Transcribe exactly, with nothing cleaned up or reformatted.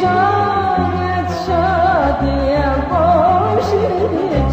Şadet şadiye boş.